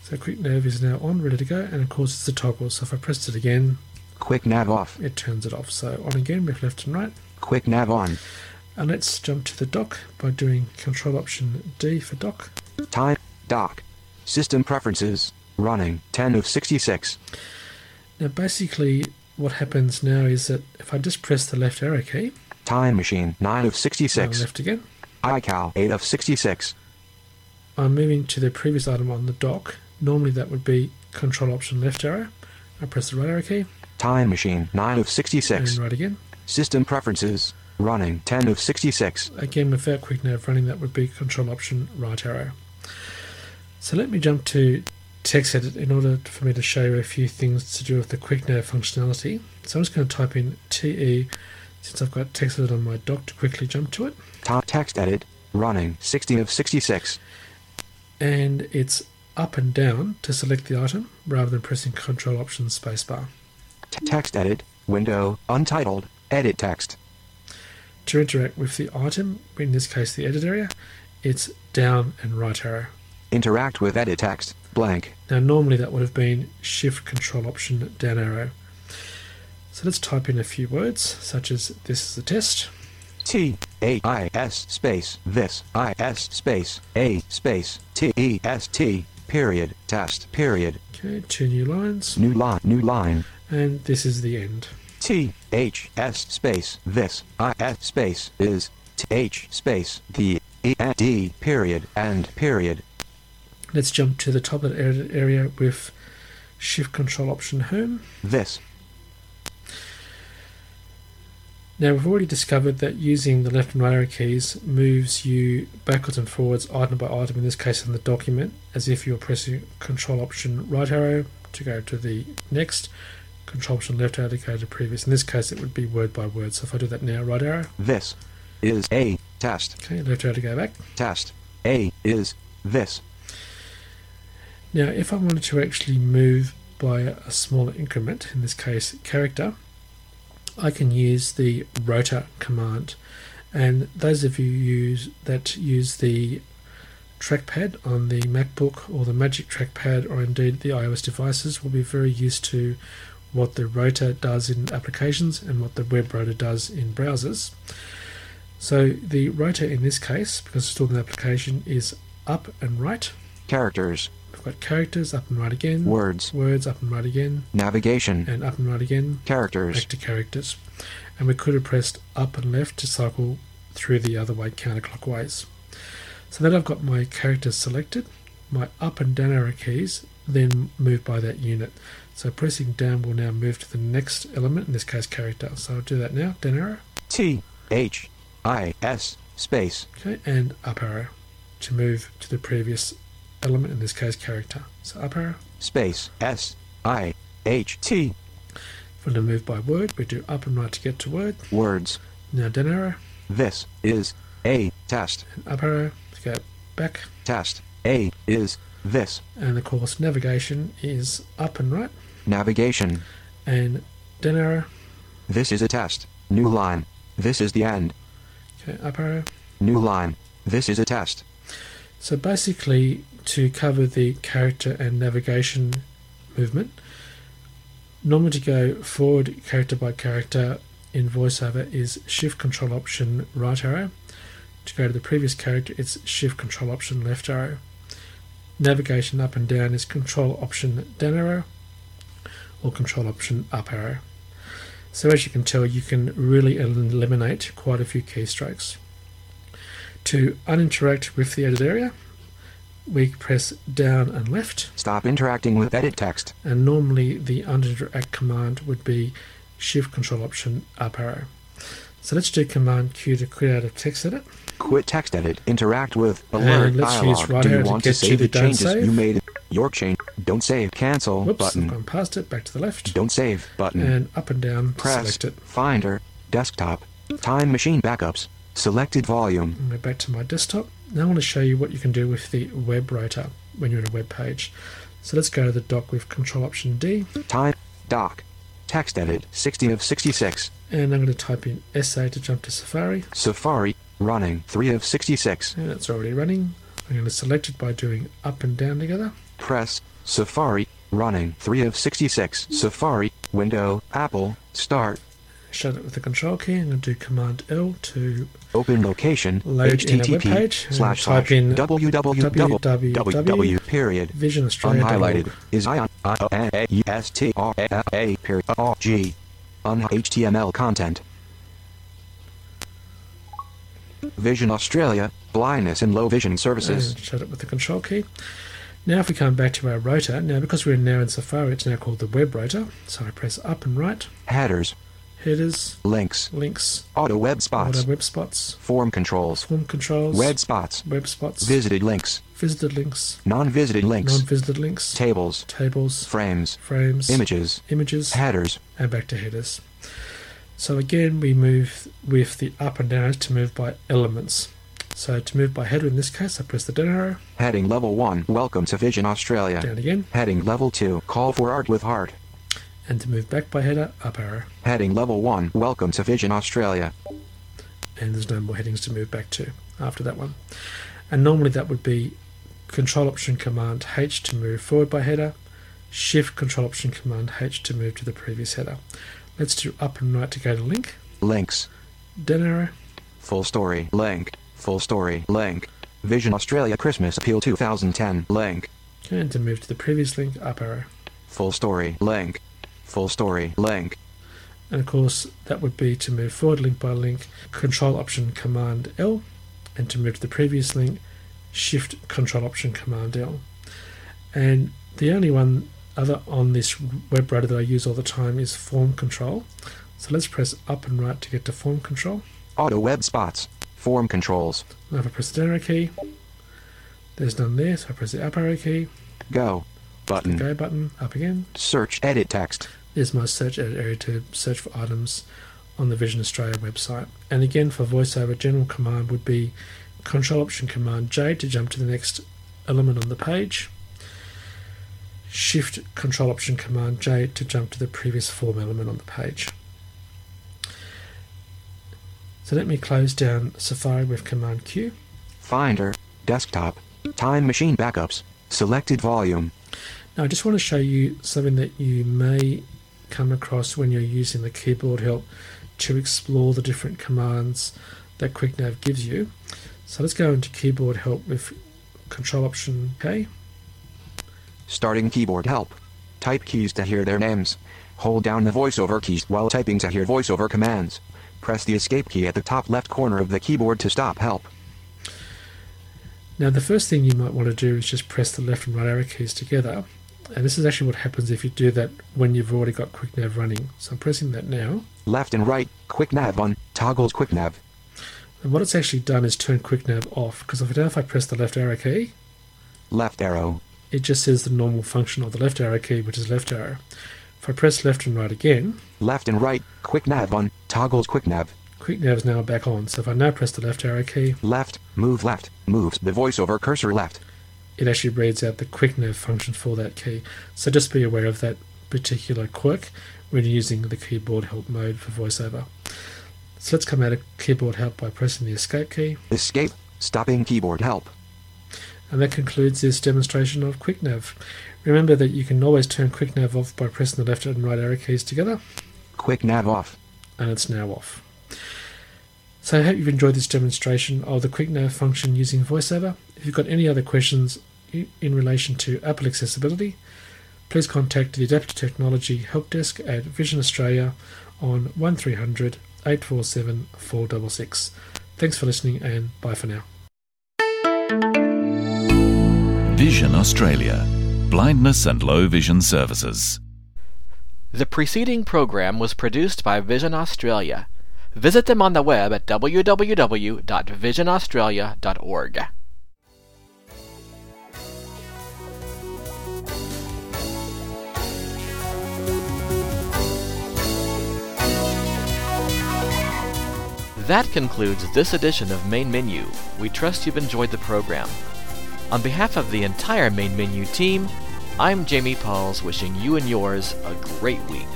So QuickNav is now on, ready to go, and of course it's a toggle, so if I press it again, QuickNav off, it turns it off. So on again with left and right. QuickNav on. And let's jump to the dock by doing Control Option D for dock. Time, dock, system preferences, running, 10 of 66. Now basically, what happens now is that if I just press the left arrow key, Time Machine 9 of 66. Left again. iCal 8 of 66. I'm moving to the previous item on the dock. Normally that would be Control Option Left Arrow. I press the right arrow key. Time Machine 9 of 66. And right again. System Preferences running 10 of 66. Again, without QuickNav running, that would be Control Option Right Arrow. So let me jump to TextEdit in order for me to show you a few things to do with the QuickNav functionality. So I'm just going to type in TE, since I've got TextEdit on my dock, to quickly jump to it. TextEdit running 16 of 66. And it's up and down to select the item rather than pressing Control Option Spacebar. TextEdit window untitled edit text. To interact with the item, in this case the edit area, it's down and right arrow. Interact with edit text blank. Now normally that would have been Shift Control Option down arrow. So let's type in a few words, such as this is a test. TAIS space this IS space A space TEST period test period. Okay, two new lines. New line. And this is the end. THS space this IS space is TH space the END period and period. Let's jump to the top of the edit area with Shift Control Option Home. This. Now we've already discovered that using the left and right arrow keys moves you backwards and forwards, item by item, in this case in the document, as if you were pressing Control Option Right Arrow to go to the next, Control Option Left Arrow to go to previous. In this case it would be word by word, so if I do that now, right arrow. This is a test. Okay, left arrow to go back. Test. A is this. Now, if I wanted to actually move by a smaller increment, in this case character, I can use the rotor command. And those of you that use the trackpad on the MacBook or the Magic Trackpad or indeed the iOS devices will be very used to what the rotor does in applications and what the web rotor does in browsers. So the rotor in this case, because it's still an application, is up and right. Characters. We've got characters, up and right again. Words. Words, up and right again. Navigation. And up and right again. Characters. Back to characters. And we could have pressed up and left to cycle through the other way counterclockwise. So then I've got my characters selected, my up and down arrow keys then move by that unit. So pressing down will now move to the next element, in this case character. So I'll do that now. Down arrow. THIS space. Okay, and up arrow to move to the previous element, in this case character. So up arrow. Space SIHT. If we want to move by word, we do up and right to get to word. Words. Now down arrow. This is a test. And up arrow to go back. Test A is this. And of course navigation is up and right. Navigation. And down arrow. This is a test. New line. This is the end. Okay, up arrow. New line. This is a test. So basically, to cover the character and navigation movement, normally to go forward character by character in VoiceOver is Shift Control Option right arrow. To go to the previous character, it's Shift Control Option left arrow. Navigation up and down is Control Option down arrow or Control Option up arrow. So as you can tell, you can really eliminate quite a few keystrokes. To uninteract with the edit area, we press down and left. Stop interacting with edit text. And normally the uninteract command would be Shift Control Option up arrow. So let's do Command Q to quit out of TextEdit. Quit TextEdit. Interact with alert and let's dialogue. Use right arrow to get to the don't save. You made your change. Don't save. Cancel. Whoops, button. I've gone past it. Back to the left. Don't save button. And up and down. Press select it. Finder. Desktop. Time machine backups. Selected volume. I'm going back to my desktop. Now I want to show you what you can do with the web rotor when you're in a web page. So let's go to the dock with Control Option D. Time dock. Text edit 16 of 66. And I'm going to type in SA to jump to Safari. Safari running 3 of 66. And it's already running. I'm going to select it by doing up and down together. Press Safari running 3 of 66. Safari window Apple start. Shut it with the control key. I'm going to do Command L to open location. Load http slash type in www period Vision Australia unhighlighted is IONAUSTRALA period RG on HTML content. Vision Australia blindness and low vision services. Shut it with the control key. Now if we come back to our rotor, now because we're now in Safari, it's now called the web rotor. So I press up and right. Headers. Headers. Links. Links. Auto web spots. Auto web spots. Form controls. Form controls. Web spots. Web spots. Visited links. Visited links. Non-visited links. Non-visited links. Tables. Tables. Frames. Frames. Images. Images. Headers. And back to headers. So again, we move with the up and down to move by elements. So to move by header in this case, I press the down arrow. Heading level 1. Welcome to Vision Australia. Down again. Heading level 2. Call for art with heart. And to move back by header, up arrow. Heading level 1, welcome to Vision Australia. And there's no more headings to move back to after that one. And normally that would be Control Option Command H to move forward by header, Shift Control Option Command H to move to the previous header. Let's do up and right to go to link. Links. Down arrow. Full story link. Full story link. Vision Australia Christmas Appeal 2010 link. And to move to the previous link, up arrow. Full story link. Full story link. And of course that would be to move forward link by link, Control Option Command L, and to move to the previous link, Shift Control Option Command L. And the only one other on this web rotor that I use all the time is form control. So let's press up and right to get to form control. Auto web spots. Form controls. Now if I press the down arrow key, there's none there, so I press the up arrow key. Go button. Go button. Up again. Search edit text. There's my search edit area to search for items on the Vision Australia website. And again, for VoiceOver, general command would be Control Option Command J to jump to the next element on the page. Shift, Control, Option, Command J to jump to the previous form element on the page. So let me close down Safari with Command Q. Finder, Desktop, Time Machine Backups, Selected Volume. Now I just want to show you something that you may come across when you're using the keyboard help to explore the different commands that QuickNav gives you. So let's go into keyboard help with Control Option K. Starting keyboard help. Type keys to hear their names. Hold down the voiceover keys while typing to hear voiceover commands. Press the escape key at the top left corner of the keyboard to stop help. Now the first thing you might want to do is just press the left and right arrow keys together. And this is actually what happens if you do that when you've already got QuickNav running. So I'm pressing that now. Left and right, QuickNav on, toggles QuickNav. And what it's actually done is turn QuickNav off, because if I press the left arrow key, left arrow, it just says the normal function of the left arrow key, which is left arrow. If I press left and right again, left and right, QuickNav on, toggles QuickNav. QuickNav is now back on. So if I now press the left arrow key, left, moves the voiceover cursor left. It actually reads out the QuickNav function for that key. So just be aware of that particular quirk when you're using the keyboard help mode for voiceover. So let's come out of keyboard help by pressing the escape key. Escape, stopping keyboard help. And that concludes this demonstration of QuickNav. Remember that you can always turn QuickNav off by pressing the left and right arrow keys together. QuickNav off. And it's now off. So I hope you've enjoyed this demonstration of the QuickNav function using VoiceOver. If you've got any other questions in relation to Apple accessibility, please contact the Adaptive Technology Help Desk at Vision Australia on 1300 847 466. Thanks for listening and bye for now. Vision Australia, blindness and low vision services. The preceding program was produced by Vision Australia. Visit them on the web at www.visionaustralia.org. That concludes this edition of Main Menu. We trust you've enjoyed the program. On behalf of the entire Main Menu team, I'm Jamie Pauls, wishing you and yours a great week.